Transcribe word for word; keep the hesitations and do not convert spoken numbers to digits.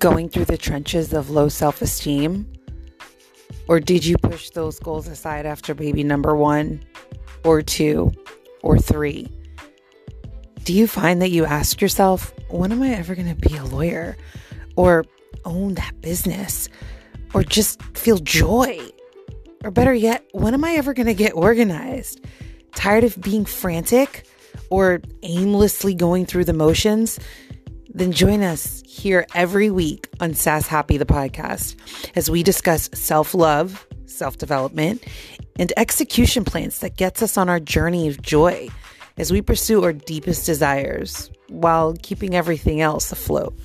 going through the trenches of low self-esteem? Or did you push those goals aside after baby number one or two or three? Do you find that you ask yourself, when am I ever going to be a lawyer or own that business or just feel joy? Or better yet, when am I ever going to get organized? Tired of being frantic or aimlessly going through the motions? Then join us here every week on S A S Happy, the podcast, as we discuss self-love, self-development, and execution plans that gets us on our journey of joy as we pursue our deepest desires while keeping everything else afloat.